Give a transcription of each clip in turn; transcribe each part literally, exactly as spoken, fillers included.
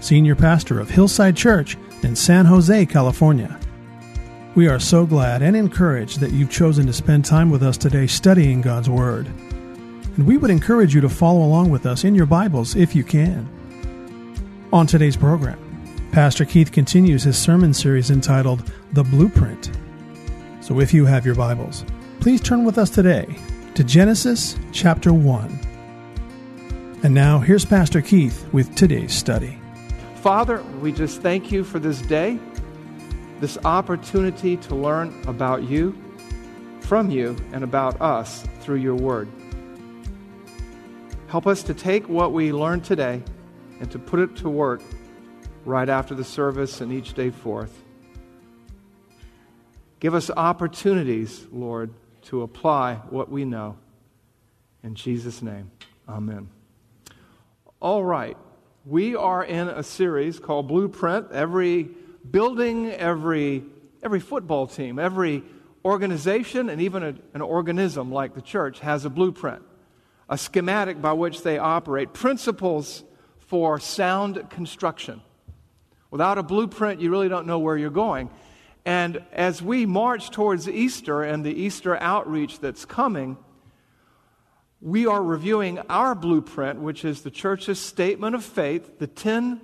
Senior Pastor of Hillside Church in San Jose, California. We are so glad and encouraged that you've chosen to spend time with us today studying God's Word. And we would encourage you to follow along with us in your Bibles if you can. On today's program, Pastor Keith continues his sermon series entitled The Blueprint. So if you have your Bibles, please turn with us today to Genesis chapter one. And now here's Pastor Keith with today's study. Father, we just thank you for this day, this opportunity to learn about you, from you, and about us through your word. Help us to take what we learned today and to put it to work right after the service and each day forth. Give us opportunities, Lord, to apply what we know. In Jesus' name, amen. All right, we are in a series called Blueprint. Every building, every every football team, every organization, and even a, an organism like the church has a blueprint, a schematic by which they operate, principles for sound construction. Without a blueprint, you really don't know where you're going. And as we march towards Easter and the Easter outreach that's coming, we are reviewing our blueprint, which is the church's statement of faith, the ten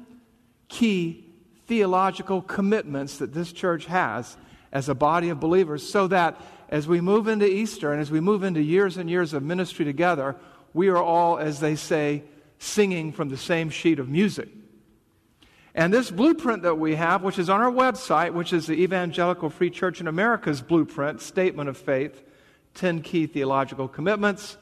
key theological commitments that this church has as a body of believers, so that as we move into Easter and as we move into years and years of ministry together, we are all, as they say, singing from the same sheet of music. And this blueprint that we have, which is on our website, which is the Evangelical Free Church in America's Blueprint, Statement of Faith, ten Key Theological Commitments,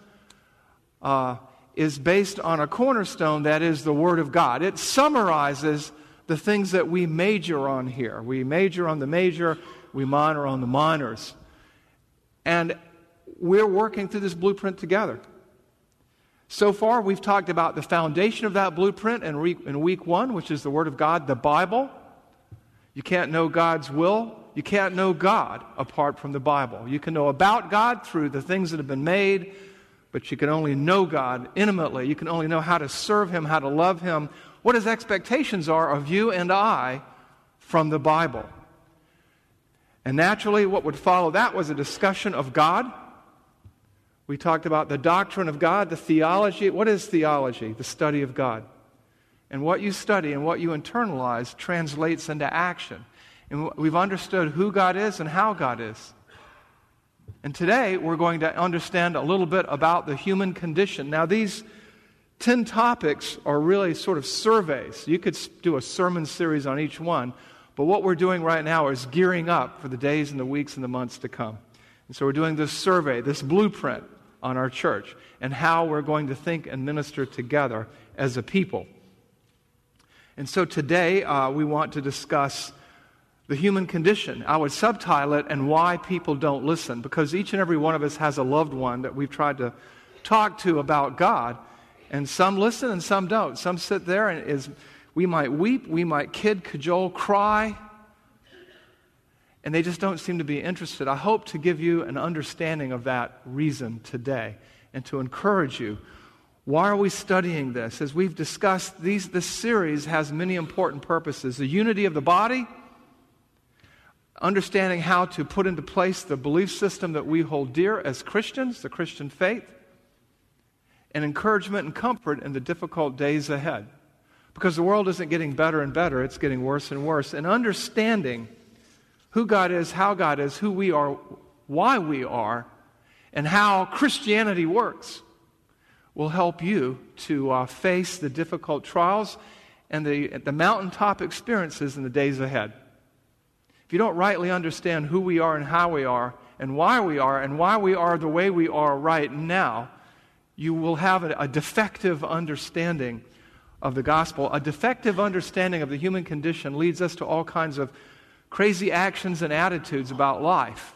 uh, is based on a cornerstone that is the Word of God. It summarizes the things that we major on here. We major on the major, we minor on the minors. And we're working through this blueprint together. So far, we've talked about the foundation of that blueprint in, re- in week one, which is the Word of God, the Bible. You can't know God's will. You can't know God apart from the Bible. You can know about God through the things that have been made, but you can only know God intimately. You can only know how to serve Him, how to love Him, what His expectations are of you and I from the Bible. And naturally, what would follow that was a discussion of God. We talked about the doctrine of God, the theology. What is theology? The study of God. And what you study and what you internalize translates into action. And we've understood who God is and how God is. And today, we're going to understand a little bit about the human condition. Now, these ten topics are really sort of surveys. You could do a sermon series on each one, but what we're doing right now is gearing up for the days and the weeks and the months to come. And so we're doing this survey, this blueprint on our church, and how we're going to think and minister together as a people. And so today uh, we want to discuss the human condition. I would subtitle it, and why people don't listen, because each and every one of us has a loved one that we've tried to talk to about God. And some listen and some don't. Some sit there and is, we might weep, we might kid, cajole, cry. and they just don't seem to be interested. I hope to give you an understanding of that reason today and to encourage you. Why are we studying this? As we've discussed, these, this series has many important purposes. The unity of the body, understanding how to put into place the belief system that we hold dear as Christians, the Christian faith, and encouragement and comfort in the difficult days ahead. Because the world isn't getting better and better, it's getting worse and worse. And understanding who God is, how God is, who we are, why we are, and how Christianity works will help you to uh, face the difficult trials and the, the mountaintop experiences in the days ahead. If you don't rightly understand who we are and how we are and why we are and why we are the way we are right now, you will have a, a defective understanding of the gospel. A defective understanding of the human condition leads us to all kinds of crazy actions and attitudes about life.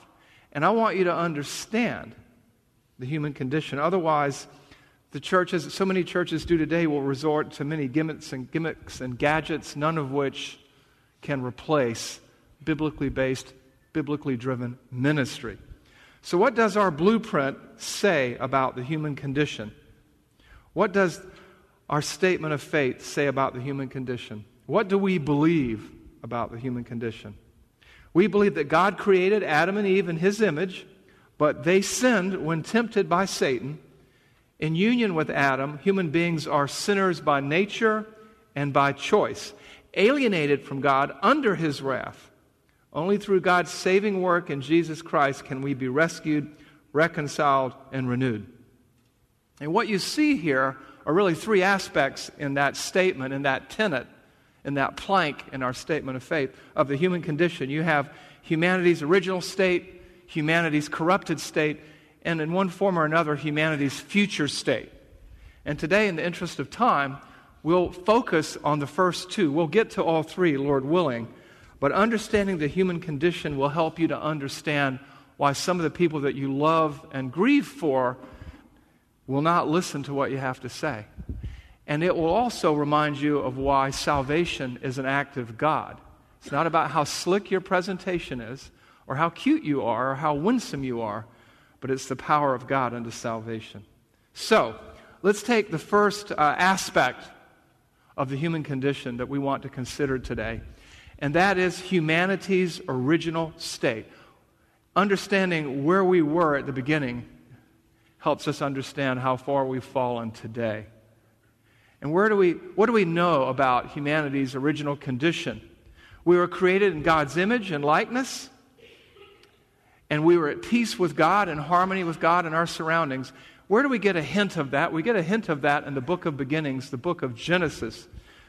And I want you to understand the human condition. Otherwise, the churches, so many churches do today, will resort to many gimmicks and gimmicks and gadgets, none of which can replace biblically based, biblically driven ministry. So what does our blueprint say about the human condition? What does our statement of faith say about the human condition? What do we believe about the human condition? We believe that God created Adam and Eve in His image, but they sinned when tempted by Satan. In union with Adam, human beings are sinners by nature and by choice, alienated from God under His wrath. Only through God's saving work in Jesus Christ can we be rescued, reconciled, and renewed. And what you see here are really three aspects in that statement, in that tenet, in that plank in our statement of faith of the human condition. You have humanity's original state, humanity's corrupted state, and in one form or another, humanity's future state. And today, in the interest of time, we'll focus on the first two. We'll get to all three, Lord willing, but understanding the human condition will help you to understand why some of the people that you love and grieve for will not listen to what you have to say. And it will also remind you of why salvation is an act of God. It's not about how slick your presentation is, or how cute you are, or how winsome you are, but it's the power of God unto salvation. So, let's take the first uh, aspect of the human condition that we want to consider today, and that is humanity's original state. Understanding where we were at the beginning helps us understand how far we've fallen today. And where do we, what do we know about humanity's original condition? We were created in God's image and likeness, and we were at peace with God and harmony with God and our surroundings. Where do we get a hint of that? We get a hint of that in the book of beginnings, the book of Genesis.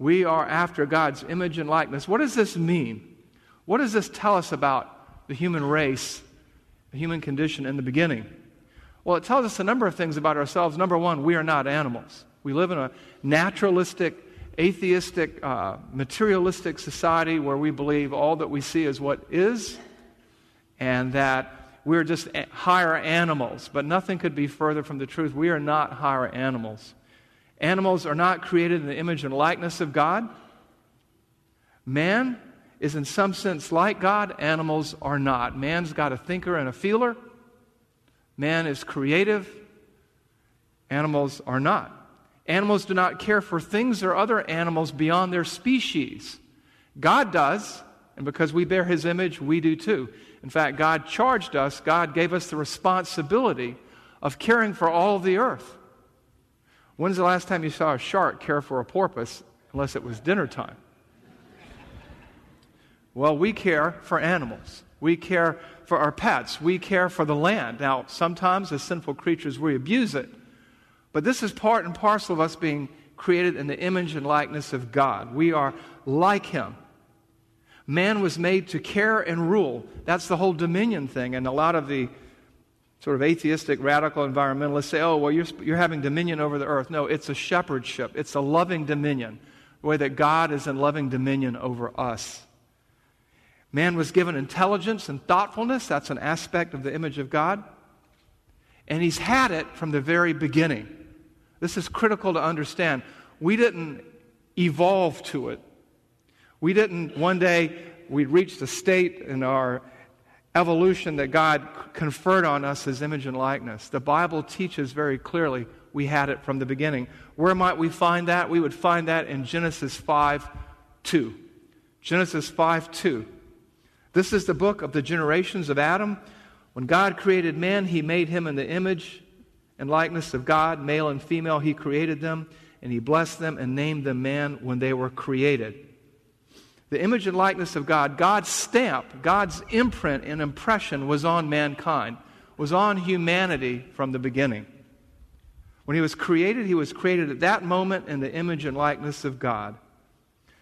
We are after God's image and likeness. What does this mean? What does this tell us about the human race, the human condition in the beginning? Well, it tells us a number of things about ourselves. Number one, we are not animals. We live in a naturalistic, atheistic, uh, materialistic society where we believe all that we see is what is and that we're just higher animals. But nothing could be further from the truth. We are not higher animals. Animals are not created in the image and likeness of God. Man is in some sense like God. Animals are not. Man's got a thinker and a feeler. Man is creative. Animals are not. Animals do not care for things or other animals beyond their species. God does, and because we bear His image, we do too. In fact, God charged us, God gave us the responsibility of caring for all the earth. When's the last time you saw a shark care for a porpoise, unless it was dinner time? Well, we care for animals. We care for our pets. We care for the land. Now, sometimes as sinful creatures, we abuse it. But this is part and parcel of us being created in the image and likeness of God. We are like Him. man was made to care and rule. That's the whole dominion thing. And a lot of the sort of atheistic, radical environmentalists say, oh, well, you're, you're having dominion over the earth. No, it's a shepherdship. It's a loving dominion, the way that God is in loving dominion over us. Man was given intelligence and thoughtfulness. That's an aspect of the image of God. And he's had it from the very beginning. This is critical to understand. We didn't evolve to it. We didn't, one day, we reached a state in our evolution that God conferred on us His image and likeness. The Bible teaches very clearly we had it from the beginning. Where might we find that? We would find that in Genesis five two. Genesis five two. This is the book of the generations of Adam. When God created man, He made him in the image and likeness of God. Male and female, He created them, and He blessed them and named them man when they were created. The image and likeness of God, God's stamp, God's imprint and impression was on mankind, was on humanity from the beginning. When he was created, he was created at that moment in the image and likeness of God.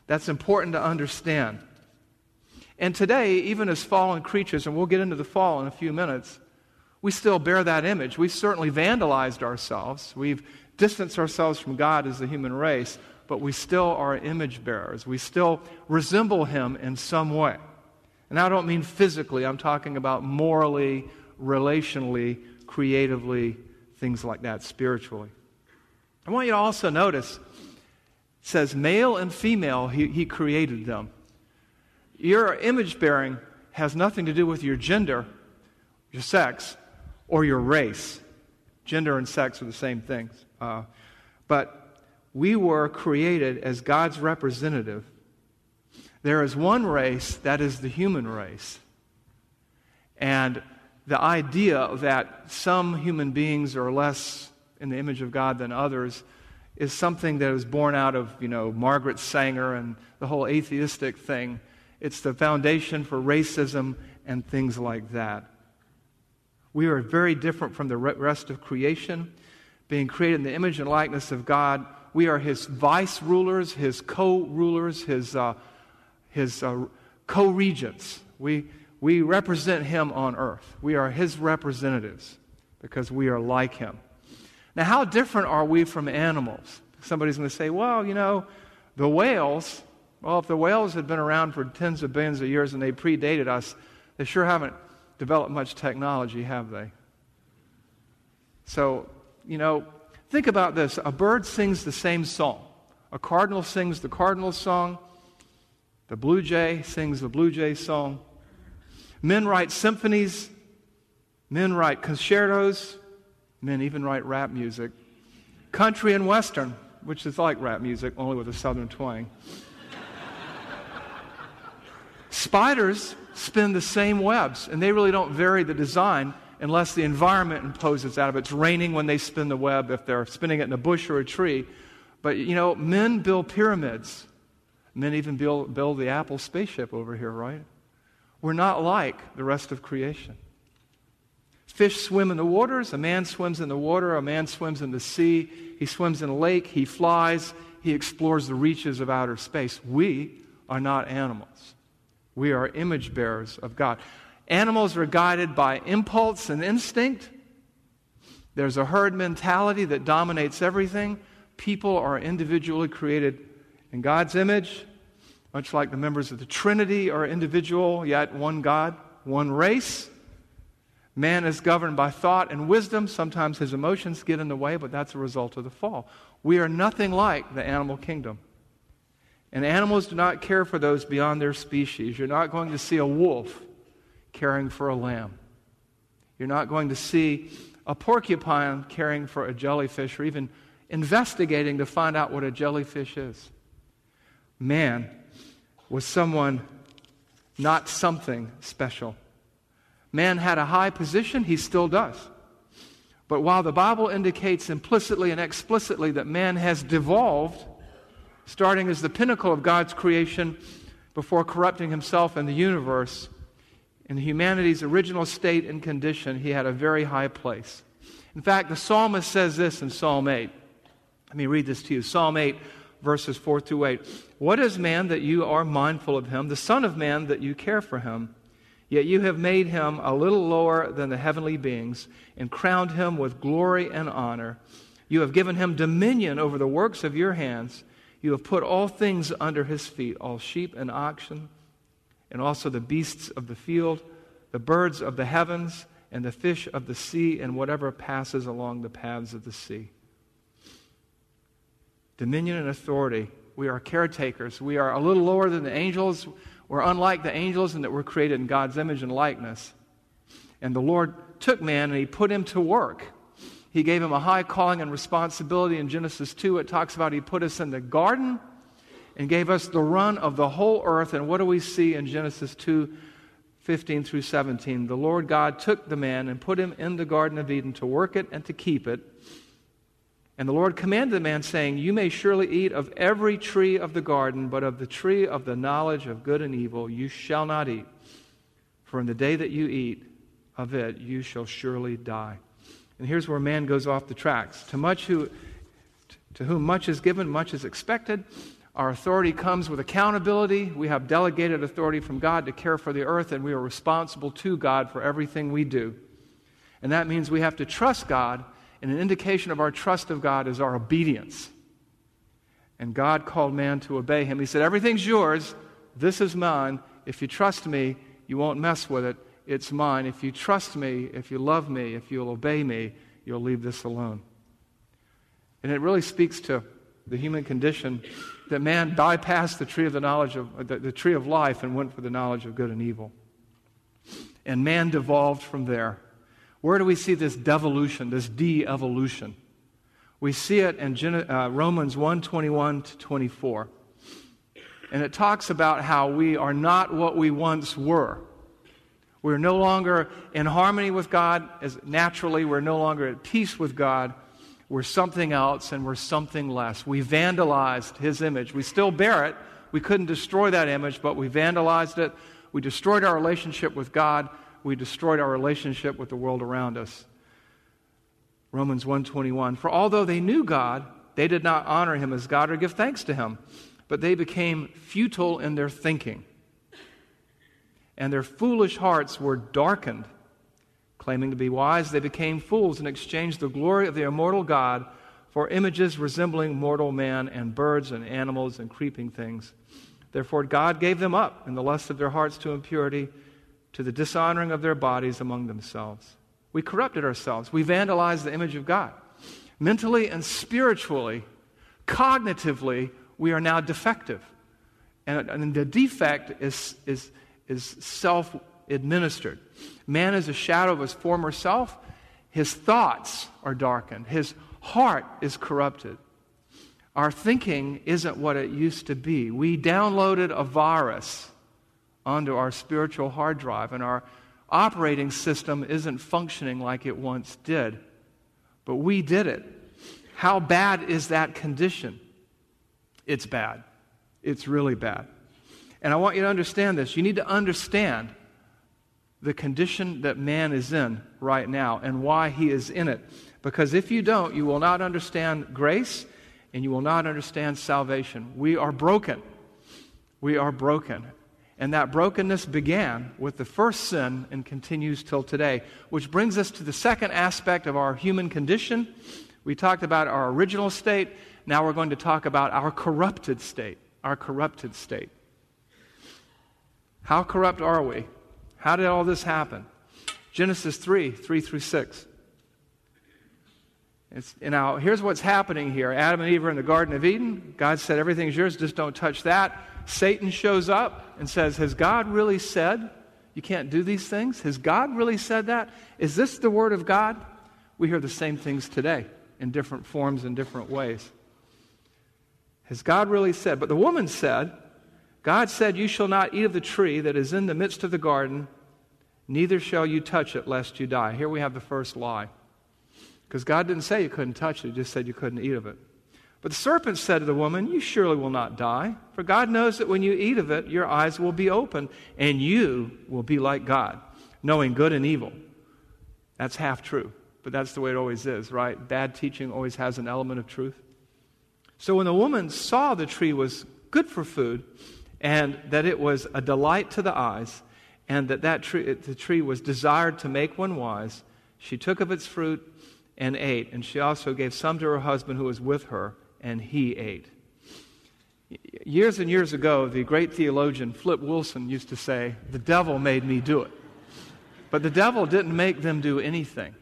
That's important to understand. And today, even as fallen creatures, and we'll get into the fall in a few minutes, we still bear that image. We've certainly vandalized ourselves. We've distanced ourselves from God as the human race, but we still are image bearers. We still resemble Him in some way. And I don't mean physically. I'm talking about morally, relationally, creatively, things like that, spiritually. I want you to also notice, it says male and female, He, he created them. Your image bearing has nothing to do with your gender, your sex, or your race. Gender and sex are the same things. Uh, but... We were created as God's representative. There is one race, that is the human race. And the idea that some human beings are less in the image of God than others is something that was born out of, you know, Margaret Sanger and the whole atheistic thing. It's the foundation for racism and things like that. We are very different from the rest of creation. Being created in the image and likeness of God, we are His vice rulers, His co-rulers, His uh, His uh, co-regents. We we represent Him on earth. We are His representatives because we are like Him. Now, how different are we from animals? Somebody's going to say, well, you know, the whales, well, if the whales had been around for tens of billions of years and they predated us, they sure haven't developed much technology, have they? So, you know, think about this. A bird sings the same song. A cardinal sings the cardinal song. The blue jay sings the blue jay song. Men write symphonies. Men write concertos. Men even write rap music. Country and Western, which is like rap music, only with a southern twang. Spiders spin the same webs, and they really don't vary the design unless the environment imposes that. If it's raining when they spin the web, if they're spinning it in a bush or a tree. But, you know, men build pyramids. Men even build, build the Apple spaceship over here, right? We're not like the rest of creation. Fish swim in the waters. A man swims in the water. A man swims in the sea. He swims in a lake. He flies. He explores the reaches of outer space. We are not animals. We are image bearers of God. Animals are guided by impulse and instinct. There's a herd mentality that dominates everything. People are individually created in God's image, much like the members of the Trinity are individual, yet one God, one race. Man is governed by thought and wisdom. Sometimes his emotions get in the way, but that's a result of the fall. We are nothing like the animal kingdom. And animals do not care for those beyond their species. You're not going to see a wolf caring for a lamb. You're not going to see a porcupine caring for a jellyfish or even investigating to find out what a jellyfish is. Man was someone, not something special. Man had a high position, he still does. But while the Bible indicates implicitly and explicitly that man has devolved, starting as the pinnacle of God's creation before corrupting himself and the universe, in humanity's original state and condition, he had a very high place. In fact, the psalmist says this in Psalm eight. Let me read this to you. Psalm eight, verses four through eight. What is man that you are mindful of him, the son of man that you care for him? Yet you have made him a little lower than the heavenly beings and crowned him with glory and honor. You have given him dominion over the works of your hands. You have put all things under his feet, all sheep and oxen, and also the beasts of the field, the birds of the heavens, and the fish of the sea, and whatever passes along the paths of the sea. Dominion and authority. We are caretakers. We are a little lower than the angels. We're unlike the angels in that we're created in God's image and likeness. And the Lord took man and he put him to work. He gave him a high calling and responsibility. In Genesis two, it talks about he put us in the garden and gave us the run of the whole earth. And what do we see in Genesis two, fifteen through seventeen? The Lord God took the man and put him in the Garden of Eden to work it and to keep it. And the Lord commanded the man, saying, "You may surely eat of every tree of the garden, but of the tree of the knowledge of good and evil you shall not eat. For in the day that you eat of it, you shall surely die." And here's where man goes off the tracks. To much who, to whom much is given, much is expected. Our authority comes with accountability. We have delegated authority from God to care for the earth, and we are responsible to God for everything we do. And that means we have to trust God, and an indication of our trust of God is our obedience. And God called man to obey him. He said, "Everything's yours. This is mine. If you trust me, you won't mess with it. It's mine. If you trust me, if you love me, if you'll obey me, you'll leave this alone." And it really speaks to the human condition that man bypassed the tree of the knowledge of the, the tree of life and went for the knowledge of good and evil. And man devolved from there. Where do we see this devolution, this de-evolution? We see it in Gen- uh, Romans one, twenty-one to twenty-four. And it talks about how we are not what we once were. We're no longer in harmony with God as naturally. We're no longer at peace with God. We're something else and we're something less. We vandalized his image. We still bear it. We couldn't destroy that image, but we vandalized it. We destroyed our relationship with God. We destroyed our relationship with the world around us. Romans one twenty-one, "For although they knew God, they did not honor him as God or give thanks to him, but they became futile in their thinking. And their foolish hearts were darkened. Claiming to be wise, they became fools and exchanged the glory of the immortal God for images resembling mortal man and birds and animals and creeping things. Therefore God gave them up in the lust of their hearts to impurity, to the dishonoring of their bodies among themselves." We corrupted ourselves. We vandalized the image of God. Mentally and spiritually, cognitively, we are now defective. And, and the defect is, is, is self-administered. Man is a shadow of his former self. His thoughts are darkened. His heart is corrupted. Our thinking isn't what it used to be. We downloaded a virus onto our spiritual hard drive, and our operating system isn't functioning like it once did. But we did it. How bad is that condition? It's bad. It's really bad. And I want you to understand this. You need to understand the condition that man is in right now and why he is in it. Because if you don't, you will not understand grace and you will not understand salvation. We are broken. We are broken. And that brokenness began with the first sin and continues till today, which brings us to the second aspect of our human condition. We talked about our original state. Now we're going to talk about our corrupted state, our corrupted state. How corrupt are we? How did all this happen? Genesis three, three through six. It's, and now, here's what's happening here. Adam and Eve are in the Garden of Eden. God said, "Everything's yours, just don't touch that." Satan shows up and says, "Has God really said you can't do these things? Has God really said that? Is this the word of God?" We hear the same things today in different forms and different ways. Has God really said? But the woman said, "God said, you shall not eat of the tree that is in the midst of the garden, neither shall you touch it lest you die." Here we have the first lie. Because God didn't say you couldn't touch it, he just said you couldn't eat of it. But the serpent said to the woman, "You surely will not die, for God knows that when you eat of it, your eyes will be open, and you will be like God, knowing good and evil." That's half true, but that's the way it always is, right? Bad teaching always has an element of truth. So when the woman saw the tree was good for food, and that it was a delight to the eyes, and that, that tree, the tree was desired to make one wise, she took of its fruit and ate, and she also gave some to her husband who was with her, and he ate. Years and years ago, the great theologian Flip Wilson used to say, "The devil made me do it." But the devil didn't make them do anything.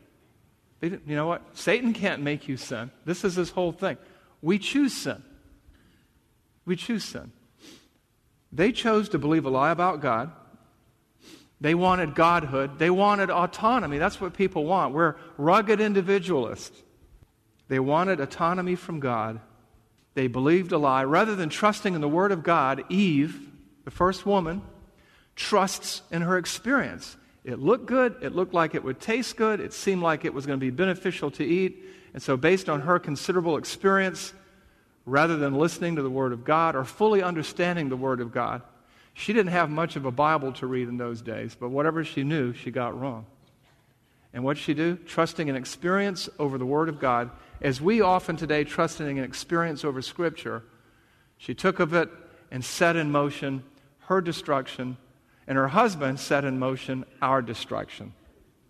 They didn't, you know what? Satan can't make you sin. This is his whole thing. We choose sin. We choose sin. They chose to believe a lie about God. They wanted godhood. They wanted autonomy. That's what people want. We're rugged individualists. They wanted autonomy from God. They believed a lie. Rather than trusting in the Word of God, Eve, the first woman, trusts in her experience. It looked good. It looked like it would taste good. It seemed like it was going to be beneficial to eat. And so based on her considerable experience, rather than listening to the Word of God or fully understanding the Word of God, she didn't have much of a Bible to read in those days, but whatever she knew, she got wrong. And what did she do? Trusting an experience over the Word of God, as we often today trust in an experience over Scripture, she took of it and set in motion her destruction, and her husband set in motion our destruction,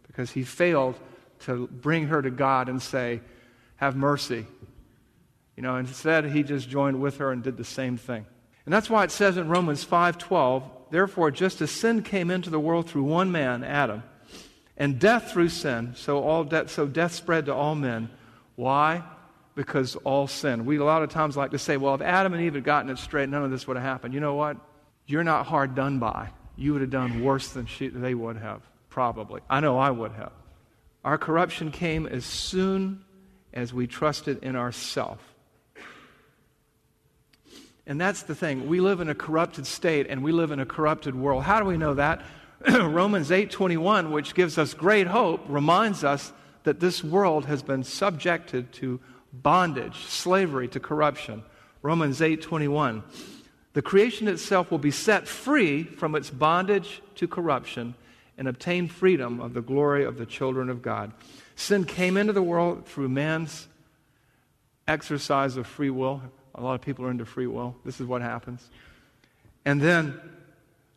because he failed to bring her to God and say, "Have mercy." You know, instead he just joined with her and did the same thing. And that's why it says in Romans five twelve, "Therefore, just as sin came into the world through one man, Adam, and death through sin, so all death, so death spread to all men." Why? Because all sin. We a lot of times like to say, well, if Adam and Eve had gotten it straight, none of this would have happened. You know what? You're not hard done by. You would have done worse than she, they would have, probably. I know I would have. Our corruption came as soon as we trusted in ourselves. And that's the thing. We live in a corrupted state, and we live in a corrupted world. How do we know that? Romans eight twenty-one, which gives us great hope, reminds us that this world has been subjected to bondage, slavery to corruption. Romans eight twenty-one, "The creation itself will be set free from its bondage to corruption and obtain freedom of the glory of the children of God." Sin came into the world through man's exercise of free will. A lot of people are into free will. This is what happens. And then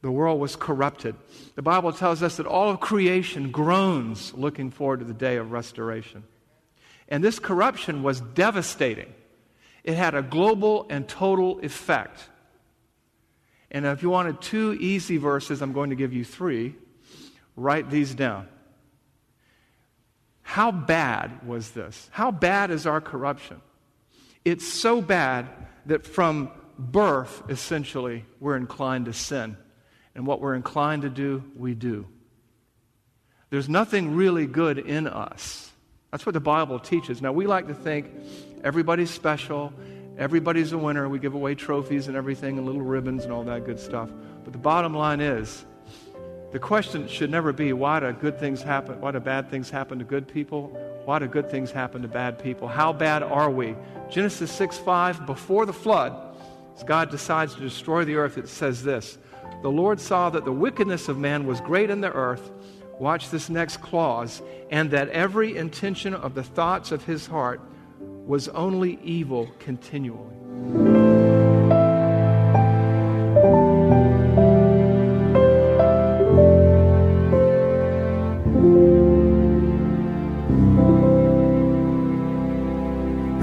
the world was corrupted. The Bible tells us that all of creation groans looking forward to the day of restoration. And this corruption was devastating. It had a global and total effect. And if you wanted two easy verses, I'm going to give you three. Write these down. How bad was this? How bad is our corruption? It's so bad that from birth, essentially, we're inclined to sin. And what we're inclined to do, we do. There's nothing really good in us. That's what the Bible teaches. Now, we like to think everybody's special, everybody's a winner. We give away trophies and everything and little ribbons and all that good stuff. But the bottom line is, the question should never be, why do good things happen? Why do bad things happen to good people? Why do good things happen to bad people? How bad are we? Genesis six five, before the flood, as God decides to destroy the earth, it says this, "The Lord saw that the wickedness of man was great in the earth," watch this next clause, "and that every intention of the thoughts of his heart was only evil continually."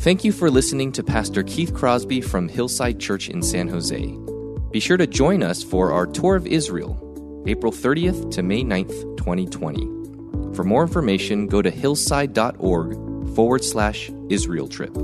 Thank you for listening to Pastor Keith Crosby from Hillside Church in San Jose. Be sure to join us for our tour of Israel, April thirtieth to May ninth, twenty twenty. For more information, go to hillside dot org forward slash Israel trip.